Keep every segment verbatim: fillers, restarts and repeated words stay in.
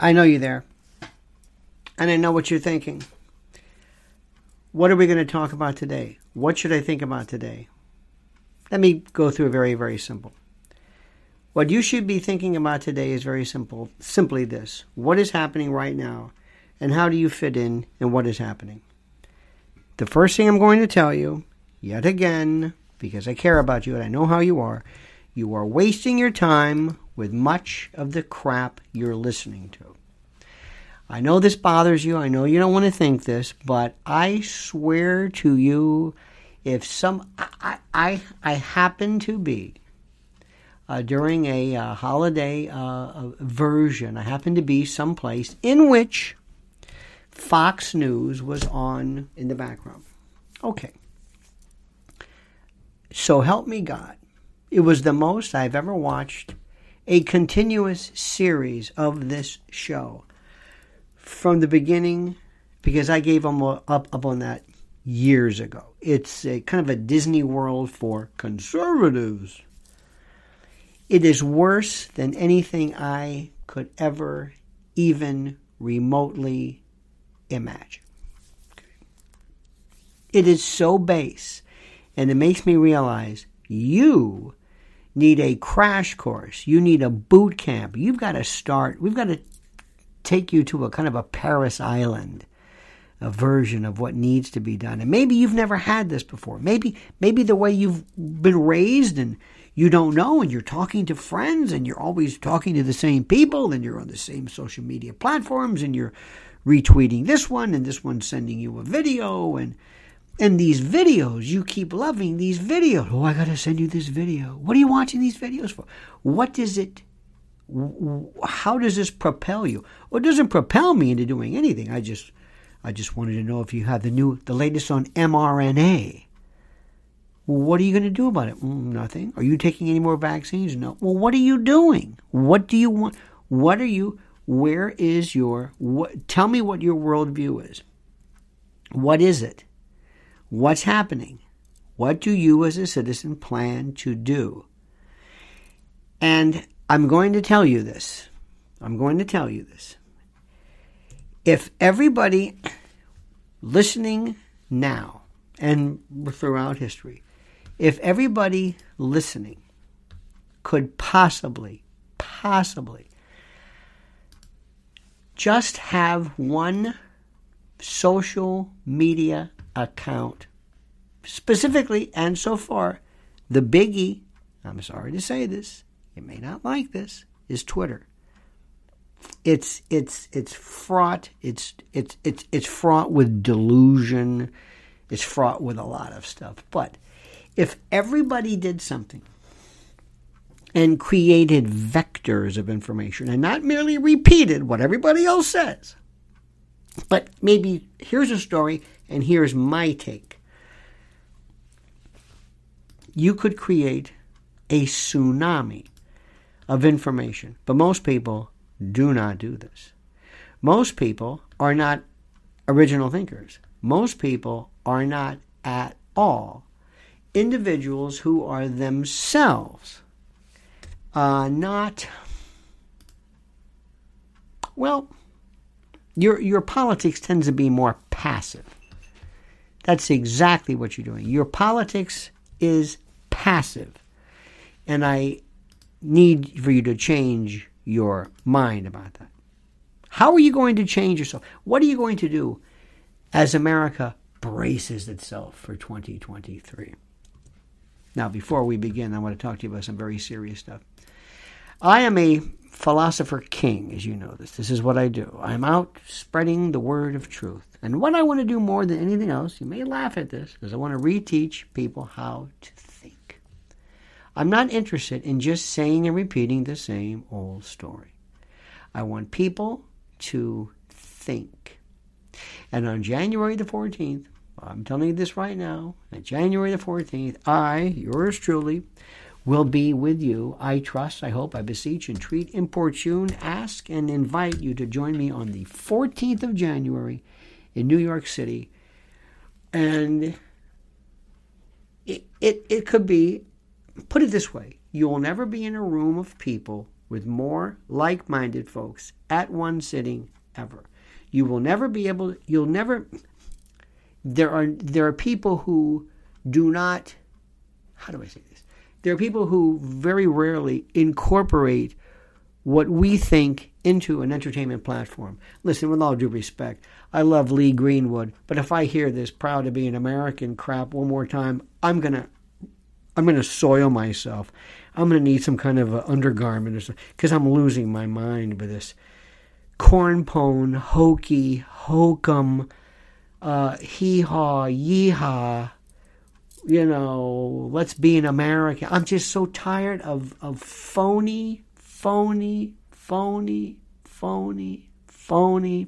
I know you there. And I know what you're thinking. What are we going to talk about today? What should I think about today? Let me go through very, very simple. What you should be thinking about today is very simple. Simply this. What is happening right now? And how do you fit in in what is happening? The first thing I'm going to tell you, yet again, because I care about you and I know how you are, you are wasting your time with much of the crap you're listening to. I know this bothers you. I know you don't want to think this, but I swear to you, if some, I, I, I happen to be uh, during a uh, holiday uh, version, I happen to be someplace in which Fox News was on in the background. Okay. So help me God. It was the most I've ever watched a continuous series of this show from the beginning, because I gave them up, up on that years ago. It's a kind of a Disney World for conservatives. It is worse than anything I could ever even remotely imagine. It is so base, and it makes me realize you need a crash course. You need a boot camp. You've got to start. We've got to take you to a kind of a Paris Island, a version of what needs to be done. And maybe you've never had this before. Maybe maybe the way you've been raised and you don't know, and you're talking to friends and you're always talking to the same people and you're on the same social media platforms and you're retweeting this one and this one's sending you a video and And these videos, you keep loving these videos. Oh, I got to send you this video. What are you watching these videos for? What does it, how does this propel you? Well, it doesn't propel me into doing anything. I just, I just wanted to know if you have the new, the latest on m R N A. What are you going to do about it? Mm, nothing. Are you taking any more vaccines? No. Well, what are you doing? What do you want? What are you, where is your, what, tell me what your worldview is. What is it? What's happening? What do you as a citizen plan to do? And I'm going to tell you this. I'm going to tell you this. If everybody listening now and throughout history, if everybody listening could possibly, possibly just have one social media account, specifically, and so far, the biggie, I'm sorry to say this, you may not like this, is Twitter. It's it's it's fraught, it's it's it's it's fraught with delusion, it's fraught with a lot of stuff. But if everybody did something and created vectors of information and not merely repeated what everybody else says, but maybe here's a story and here's my take. You could create a tsunami of information, but most people do not do this. Most people are not original thinkers. Most people are not at all individuals who are themselves uh, not, well, Your your politics tends to be more passive. That's exactly what you're doing. Your politics is passive. And I need for you to change your mind about that. How are you going to change yourself? What are you going to do as America braces itself for twenty twenty-three? Now, before we begin, I want to talk to you about some very serious stuff. I am a philosopher king, as you know this. This is what I do. I'm out spreading the word of truth. And what I want to do more than anything else, you may laugh at this, is I want to reteach people how to think. I'm not interested in just saying and repeating the same old story. I want people to think. And on January the fourteenth, I'm telling you this right now, on January the fourteenth, I, yours truly, will be with you. I trust, I hope, I beseech, entreat, importune, ask, and invite you to join me on the fourteenth of January in New York City. And it, it, it could be, put it this way, you will never be in a room of people with more like-minded folks at one sitting ever. You will never be able, you'll never, there are, there are people who do not, how do I say this? There are people who very rarely incorporate what we think into an entertainment platform. Listen, with all due respect, I love Lee Greenwood, but if I hear this proud to be an American crap one more time, I'm going to, I'm going to soil myself. I'm going to need some kind of an undergarment or something because I'm losing my mind with this cornpone, hokey, hokum, uh, hee-haw, yee-haw, you know, let's be an American. I'm just so tired of, of phony, phony, phony, phony, phony,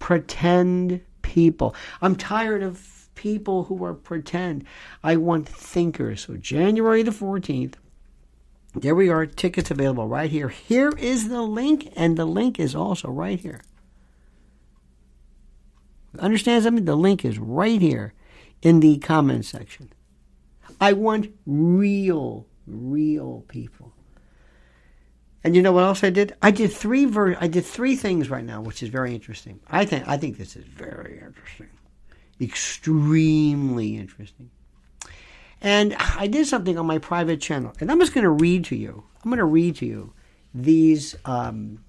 pretend people. I'm tired of people who are pretend. I want thinkers. So January the fourteenth, there we are, tickets available right here. Here is the link, and the link is also right here. Understand something? The link is right here in the comment section. I want real, real people. And you know what else I did? I did three ver- I did three things right now, which is very interesting. I think I think this is very interesting. Extremely interesting. And I did something on my private channel, and I'm just going to read to you. I'm going to read to you these. Um,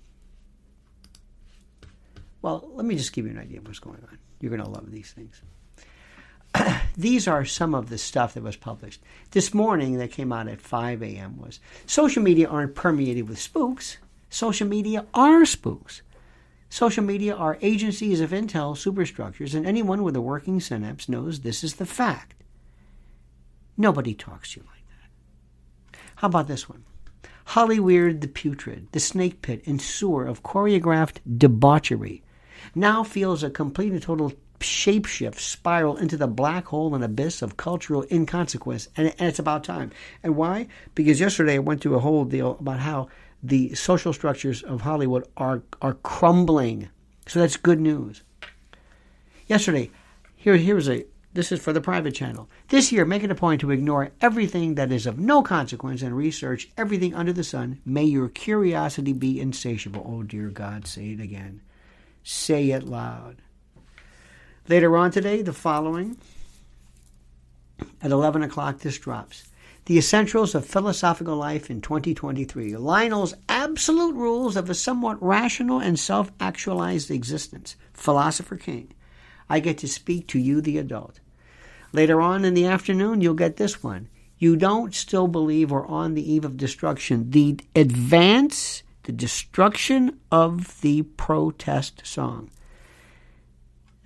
well, let me just give you an idea of what's going on. You're going to love these things. These are some of the stuff that was published this morning that came out at five a.m. was social media aren't permeated with spooks. Social media are spooks. Social media are agencies of intel superstructures, and anyone with a working synapse knows this is the fact. Nobody talks to you like that. How about this one? Hollyweird the putrid, the snake pit and sewer of choreographed debauchery, now feels a complete and total shapeshift spiral into the black hole and abyss of cultural inconsequence, and it's about time. And why? Because yesterday I went through a whole deal about how the social structures of Hollywood are are crumbling. So that's good news. Yesterday, here here's a this is for the private channel. This year, make it a point to ignore everything that is of no consequence and research everything under the sun. May your curiosity be insatiable. Oh dear God, say it again. Say it loud. Later on today, the following. At eleven o'clock this drops. The Essentials of Philosophical Life in twenty twenty-three, Lionel's Absolute Rules of a Somewhat Rational and Self-Actualized Existence, Philosopher King. I get to speak to you, the adult. Later on in the afternoon, you'll get this one. You Don't Still Believe We're on the Eve of Destruction, the advance, the destruction of the protest song.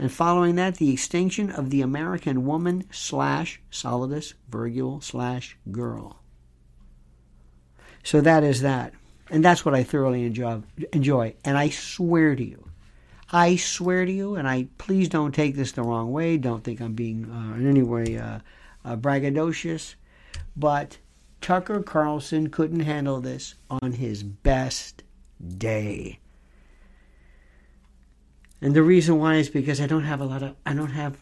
And following that, the extinction of the American woman slash solidus virgule slash girl. So that is that. And that's what I thoroughly enjoy, enjoy. And I swear to you, I swear to you, and I please don't take this the wrong way. Don't think I'm being uh, in any way uh, uh, braggadocious. But Tucker Carlson couldn't handle this on his best day. And the reason why is because I don't have a lot of, I don't have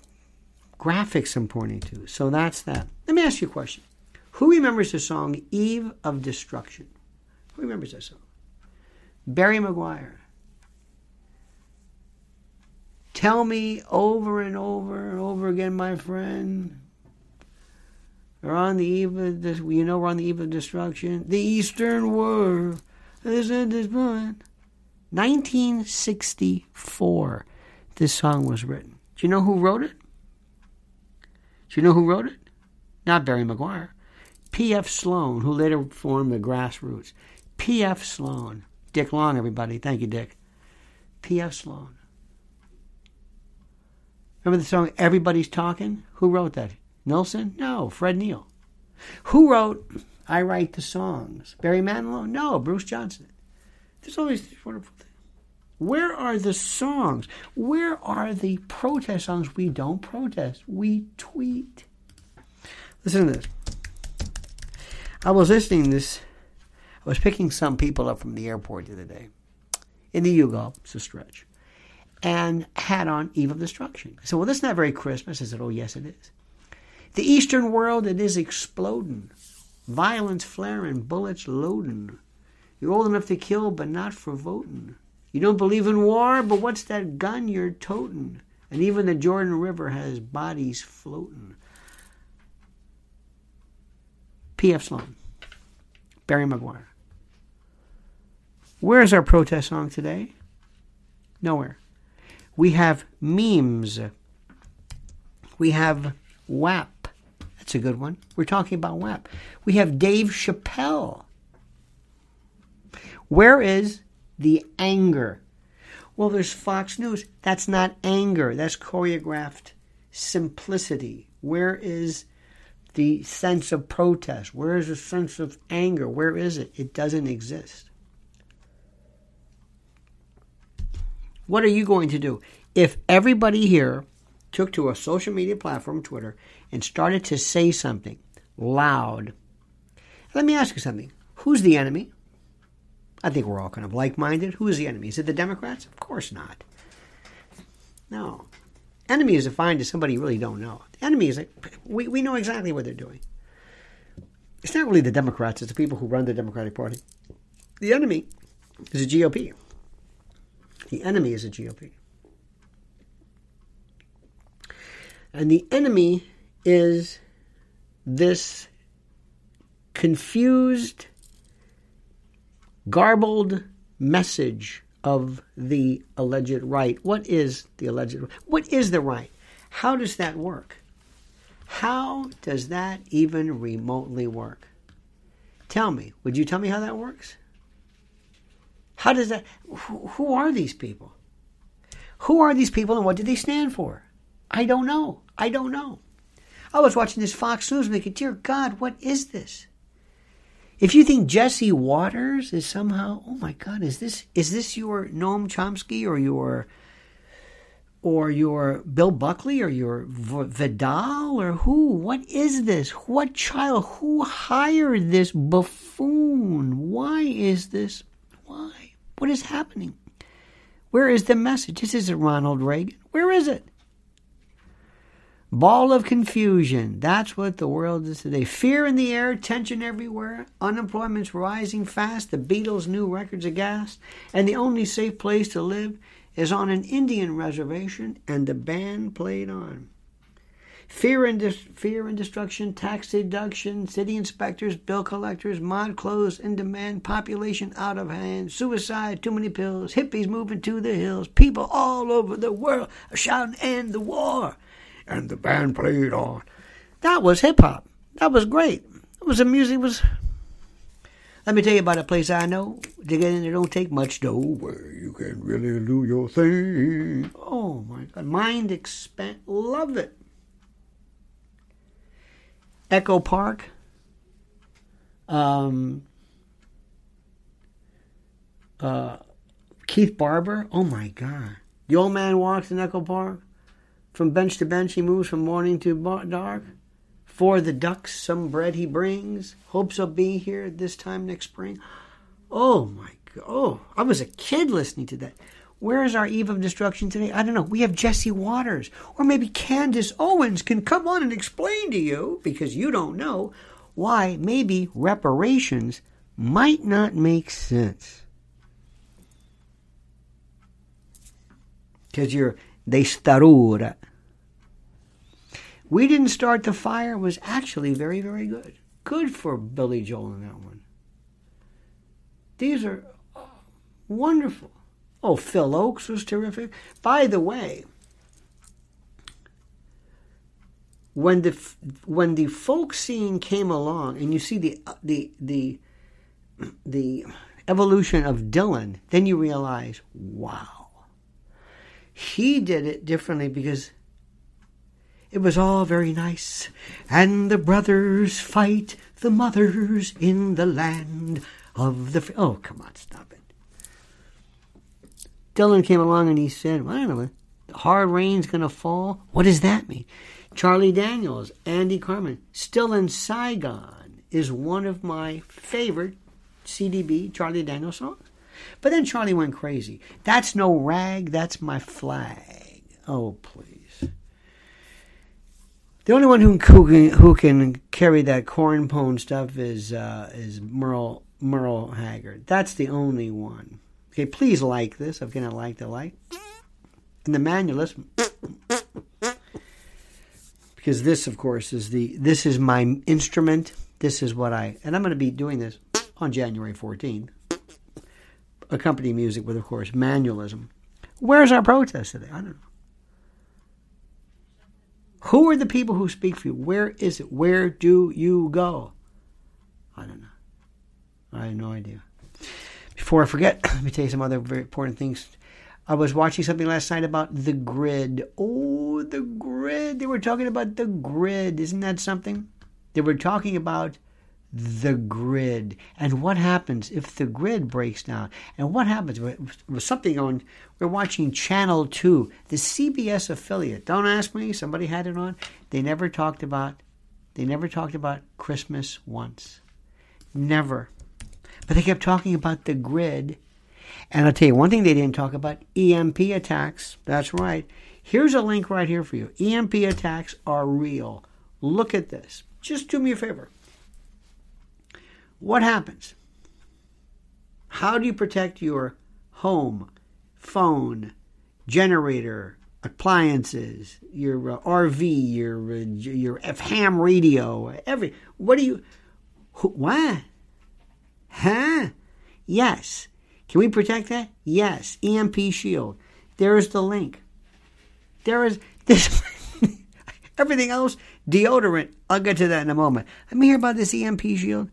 graphics I'm pointing to. So that's that. Let me ask you a question. Who remembers the song Eve of Destruction? Who remembers that song? Barry McGuire. Tell me over and over and over again, my friend. We're on the eve of this, you know we're on the eve of destruction. The Eastern world is at this point. nineteen sixty-four, this song was written. Do you know who wrote it? Do you know who wrote it? Not Barry McGuire. P F. Sloan, who later formed the Grassroots. P F. Sloan. Dick Long, everybody. Thank you, Dick. P F. Sloan. Remember the song Everybody's Talking? Who wrote that? Nelson? No, Fred Neil. Who wrote I Write the Songs? Barry Manilow? No, Bruce Johnson. There's always these wonderful things. Where are the songs? Where are the protest songs? We don't protest. We tweet. Listen to this. I was listening to this. I was picking some people up from the airport the other day. In the Yuga, it's a stretch. And had on Eve of Destruction. I said, well, that's not very Christmas. I said, oh, yes, it is. The Eastern world, it is exploding. Violence flaring, bullets loading. You're old enough to kill, but not for voting. You don't believe in war, but what's that gun you're toting? And even the Jordan River has bodies floating. P F. Sloan. Barry McGuire. Where is our protest song today? Nowhere. We have memes. We have W A P. That's a good one. We're talking about W A P. We have Dave Chappelle. Where is the anger? Well, there's Fox News. That's not anger. That's choreographed simplicity. Where is the sense of protest? Where is the sense of anger? Where is it? It doesn't exist. What are you going to do? If everybody here took to a social media platform, Twitter, and started to say something loud, let me ask you something. Who's the enemy? I think we're all kind of like-minded. Who is the enemy? Is it the Democrats? Of course not. No. Enemy is defined as somebody you really don't know. The enemy is like, we, we know exactly what they're doing. It's not really the Democrats. It's the people who run the Democratic Party. The enemy is the G O P. The enemy is the G O P. And the enemy is this confused, garbled message of the alleged right. What is the alleged right? What is the right? How does that work? How does that even remotely work? Tell me. Would you tell me how that works? How does that... Who, who are these people? Who are these people and what do they stand for? I don't know. I don't know. I was watching this Fox News and thinking, dear God, what is this? If you think Jesse Waters is somehow, oh my God, is this is this your Noam Chomsky or your or your Bill Buckley or your Vidal or who? What is this? What child? Who hired this buffoon? Why is this? Why? What is happening? Where is the message? This isn't Ronald Reagan. Where is it? Ball of confusion. That's what the world is today. Fear in the air, tension everywhere, unemployment's rising fast, the Beatles' new record's aghast, and the only safe place to live is on an Indian reservation, and the band played on. Fear and, dis- fear and destruction, tax deduction, city inspectors, bill collectors, mod clothes in demand, population out of hand, suicide, too many pills, hippies moving to the hills, people all over the world are shouting, end the war. And the band played on. That was hip-hop. That was great. It was the music was... Let me tell you about a place I know. To get in there don't take much dough. Where you can really do your thing. Oh, my God. Mind expand. Love it. Echo Park. Um... Uh... Keith Barber. Oh, my God. The old man walks in Echo Park. From bench to bench he moves from morning to dark. For the ducks some bread he brings. Hopes he'll be here this time next spring. Oh, my God. Oh, I was a kid listening to that. Where is our Eve of Destruction today? I don't know. We have Jesse Waters. Or maybe Candace Owens can come on and explain to you, because you don't know, why maybe reparations might not make sense. Because you're... They starura. We didn't start the fire was actually very, very good. Good for Billy Joel in that one. These are wonderful. Oh, Phil Oakes was terrific. By the way, when the when the folk scene came along, and you see the the the the evolution of Dylan, then you realize, wow. He did it differently because it was all very nice. And the brothers fight the mothers in the land of the... F- oh, come on, stop it. Dylan came along and he said, well, I don't know, the hard rain's going to fall. What does that mean? Charlie Daniels, Andy Carman, Still in Saigon is one of my favorite C D B Charlie Daniels songs. But then Charlie went crazy. That's no rag, that's my flag. Oh, please. The only one who can, who can carry that cornpone stuff is uh, is Merle Merle Haggard. That's the only one. Okay, please like this. If you don't like the like. And the man you're listening. Because this, of course, is the, this is my instrument. This is what I, and I'm going to be doing this on January fourteenth. Accompany music with, of course, manualism. Where's our protest today? I don't know. Who are the people who speak for you? Where is it? Where do you go? I don't know. I have no idea. Before I forget, let me tell you some other very important things. I was watching something last night about the grid. Oh, the grid. They were talking about the grid. Isn't that something? They were talking about the grid. And what happens if the grid breaks down? And what happens with something on... We're watching Channel two, the C B S affiliate. Don't ask me. Somebody had it on. They never talked about... They never talked about Christmas once. Never. But they kept talking about the grid. And I'll tell you one thing they didn't talk about, E M P attacks. That's right. Here's a link right here for you. E M P attacks are real. Look at this. Just do me a favor. What happens? How do you protect your home, phone, generator, appliances, your uh, R V, your uh, your ham radio, every? What do you? Who, what? Huh? Yes. Can we protect that? Yes. E M P shield. There is the link. There is this. Everything else, deodorant. I'll get to that in a moment. Let me hear about this E M P shield.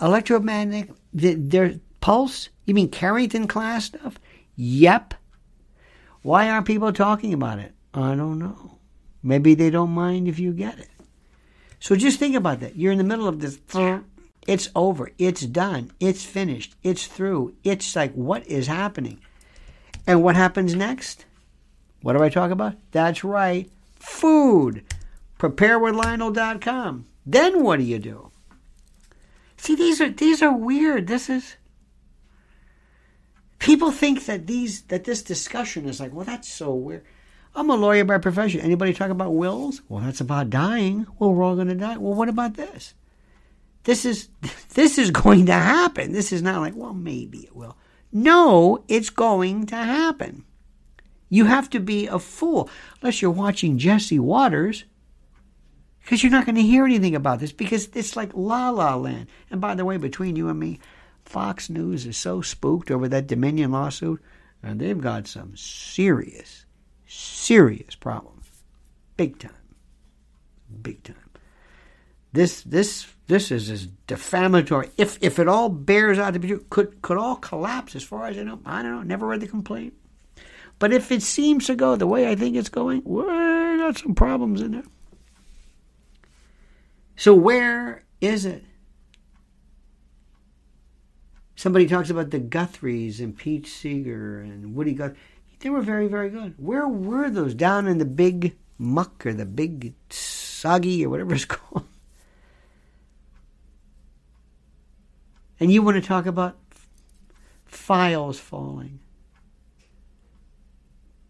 Electromagnetic, their pulse? You mean Carrington class stuff? Yep. Why aren't people talking about it? I don't know. Maybe they don't mind if you get it. So just think about that. You're in the middle of this. It's over. It's done. It's finished. It's through. It's like, what is happening? And what happens next? What do I talk about? That's right. Food. prepare with lionel dot com. Then what do you do? See, these are these are weird. This is, people think that these that this discussion is like, well, that's so weird. I'm a lawyer by profession. Anybody talk about wills? Well, that's about dying. Well, we're all going to die. Well, what about this? This is this is going to happen. This is not like, well, maybe it will. No, it's going to happen. You have to be a fool unless you're watching Jesse Waters. Because you're not going to hear anything about this because it's like La La Land. And by the way, between you and me, Fox News is so spooked over that Dominion lawsuit, and they've got some serious, serious problems. Big time. Big time. This this this is as defamatory. If if it all bears out to be true, could could all collapse as far as I know. I don't know. Never read the complaint. But if it seems to go the way I think it's going, well, we got some problems in there. So where is it? Somebody talks about the Guthries and Pete Seeger and Woody Guthrie. They were very, very good. Where were those? Down in the big muck or the big soggy or whatever it's called. And you want to talk about files falling.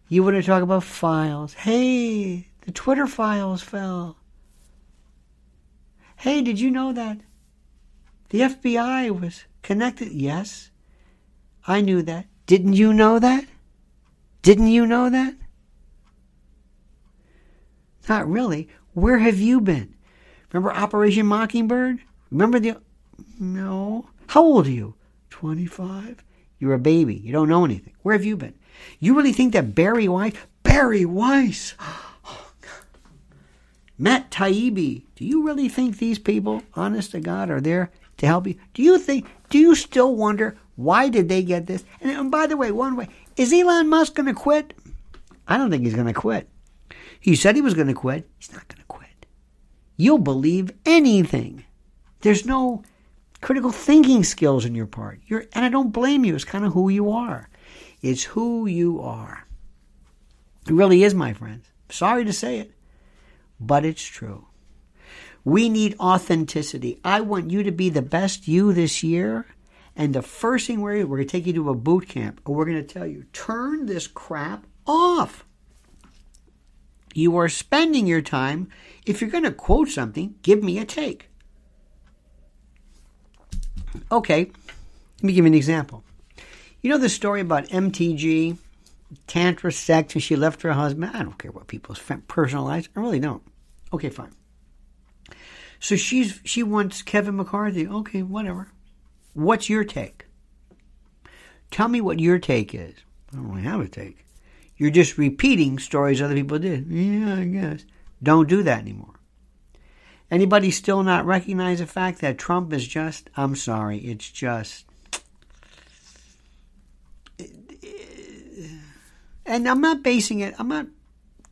You want to talk about files. Hey, the Twitter files fell. Hey, did you know that the F B I was connected? Yes, I knew that. Didn't you know that? Didn't you know that? Not really. Where have you been? Remember Operation Mockingbird? Remember the... No. How old are you? twenty-five. You're a baby. You don't know anything. Where have you been? You really think that Barry Weiss... Barry Weiss... Matt Taibbi, do you really think these people, honest to God, are there to help you? Do you think, do you still wonder why did they get this? And, and by the way, one way, is Elon Musk going to quit? I don't think he's going to quit. He said he was going to quit. He's not going to quit. You'll believe anything. There's no critical thinking skills on your part. You're, and I don't blame you. It's kind of who you are. It's who you are. It really is, my friends. Sorry to say it. But it's true. We need authenticity. I want you to be the best you this year. And the first thing we're going to do, we're going to take you to a boot camp. And we're going to tell you, turn this crap off. You are spending your time. If you're going to quote something, give me a take. Okay. Let me give you an example. You know the story about M T G, tantra sex, and she left her husband? I don't care what people's personal lives. I really don't. Okay, fine. So she's she wants Kevin McCarthy. Okay, whatever. What's your take? Tell me what your take is. I don't really have a take. You're just repeating stories other people did. Yeah, I guess. Don't do that anymore. Anybody still not recognize the fact that Trump is just, I'm sorry, it's just. And I'm not basing it, I'm not,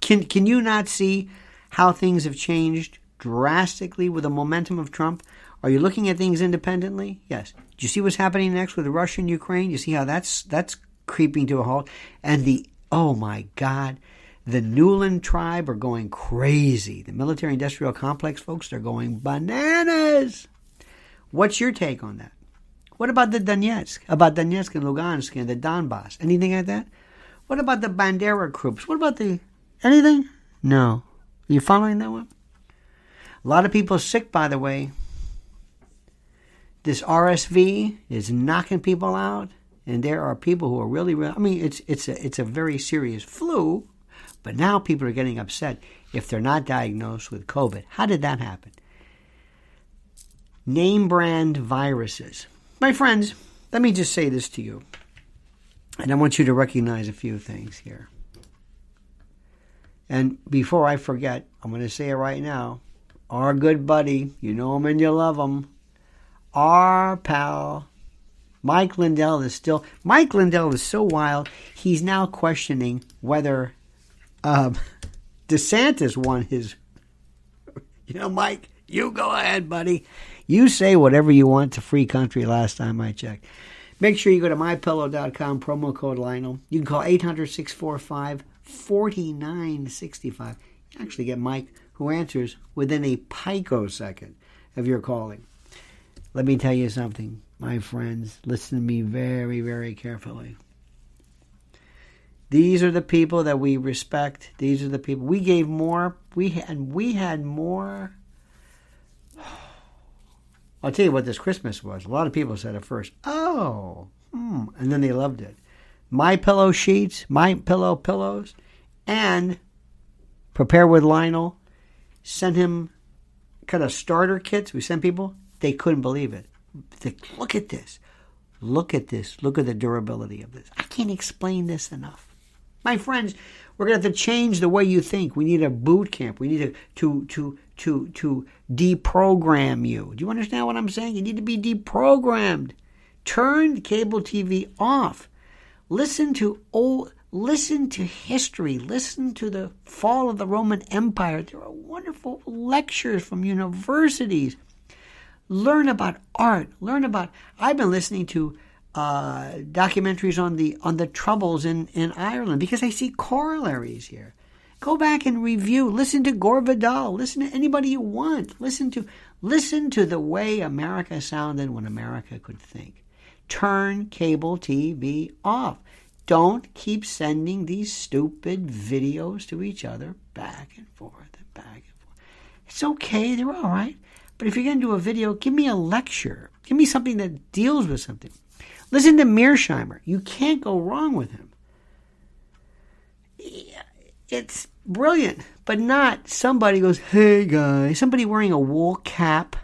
can, can you not see how things have changed drastically with the momentum of Trump? Are you looking at things independently? Yes. Do you see what's happening next with Russia and Ukraine? You see how that's that's creeping to a halt? And the, oh my God, the Newland tribe are going crazy. The military-industrial complex folks, they're going bananas. What's your take on that? What about the Donetsk? About Donetsk and Lugansk and the Donbass? Anything like that? What about the Bandera groups? What about the, anything? No. Are you following that one? A lot of people sick, by the way. This R S V is knocking people out, and there are people who are really, really I mean, it's it's a, it's a very serious flu, but now people are getting upset if they're not diagnosed with COVID. How did that happen? Name brand viruses. My friends, let me just say this to you, and I want you to recognize a few things here. And before I forget, I'm going to say it right now. Our good buddy, you know him and you love him, our pal, Mike Lindell is still, Mike Lindell is so wild, he's now questioning whether um, DeSantis won his, you know, Mike, you go ahead, buddy. You say whatever you want. It's a free country last time I checked. Make sure you go to my pillow dot com, promo code Lionel. You can call eight hundred, six four five, four nine six five. You actually get Mike, who answers within a picosecond of your calling. Let me tell you something, my friends. Listen to me very, very carefully. These are the people that we respect. These are the people we gave more. We had, we had more. I'll tell you what this Christmas was. A lot of people said at first, "Oh," hmm, and then they loved it. My Pillow sheets, My Pillow pillows, and Prepare with Lionel. Sent him kind of starter kits. We sent people. They couldn't believe it. They, look at this. Look at this. Look at the durability of this. I can't explain this enough. My friends, we're going to have to change the way you think. We need a boot camp. We need to, to, to, to, to deprogram you. Do you understand what I'm saying? You need to be deprogrammed. Turn cable T V off. Listen to old... Listen to history. Listen to the fall of the Roman Empire. There are wonderful lectures from universities. Learn about art. Learn about... I've been listening to uh, documentaries on the on the troubles in, in Ireland because I see corollaries here. Go back and review. Listen to Gore Vidal. Listen to anybody you want. Listen to listen to the way America sounded when America could think. Turn cable T V off. Don't keep sending these stupid videos to each other back and forth and back and forth. It's okay. They're all right. But if you're going to do a video, give me a lecture. Give me something that deals with something. Listen to Mearsheimer. You can't go wrong with him. It's brilliant, but not somebody goes, hey, guys. Somebody wearing a wool cap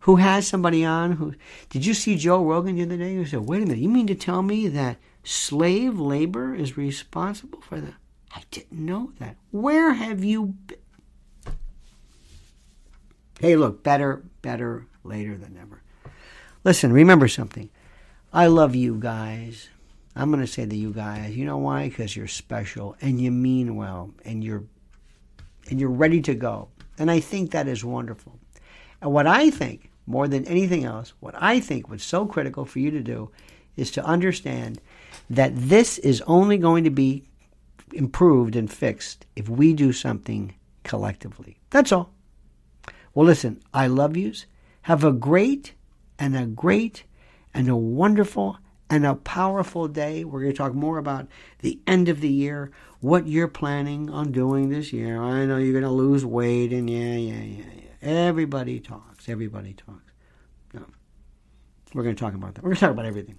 who has somebody on. Who Did you see Joe Rogan the other day? Who said, wait a minute, you mean to tell me that slave labor is responsible for that? I didn't know that. Where have you been? Hey, look, better, better later than never. Listen, remember something. I love you guys. I'm going to say to you guys, you know why? Because you're special and you mean well and you're and you're ready to go. And I think that is wonderful. And what I think, more than anything else, what I think was so critical for you to do is to understand that this is only going to be improved and fixed if we do something collectively. That's all. Well, listen, I love yous. Have a great and a great and a wonderful and a powerful day. We're going to talk more about the end of the year, what you're planning on doing this year. I know you're going to lose weight and yeah, yeah, yeah, yeah. Everybody talks. Everybody talks. No. We're going to talk about that. We're going to talk about everything.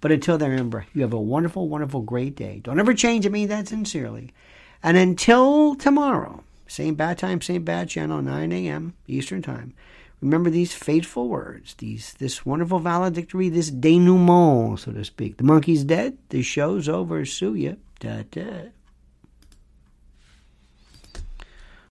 But until then, remember, you have a wonderful, wonderful, great day. Don't ever change. I mean that sincerely. And until tomorrow, same bad time, same bad channel, nine a.m. Eastern Time. Remember these fateful words, these this wonderful valedictory, this denouement, so to speak. The monkey's dead. The show's over. Sue ya. Ta-ta.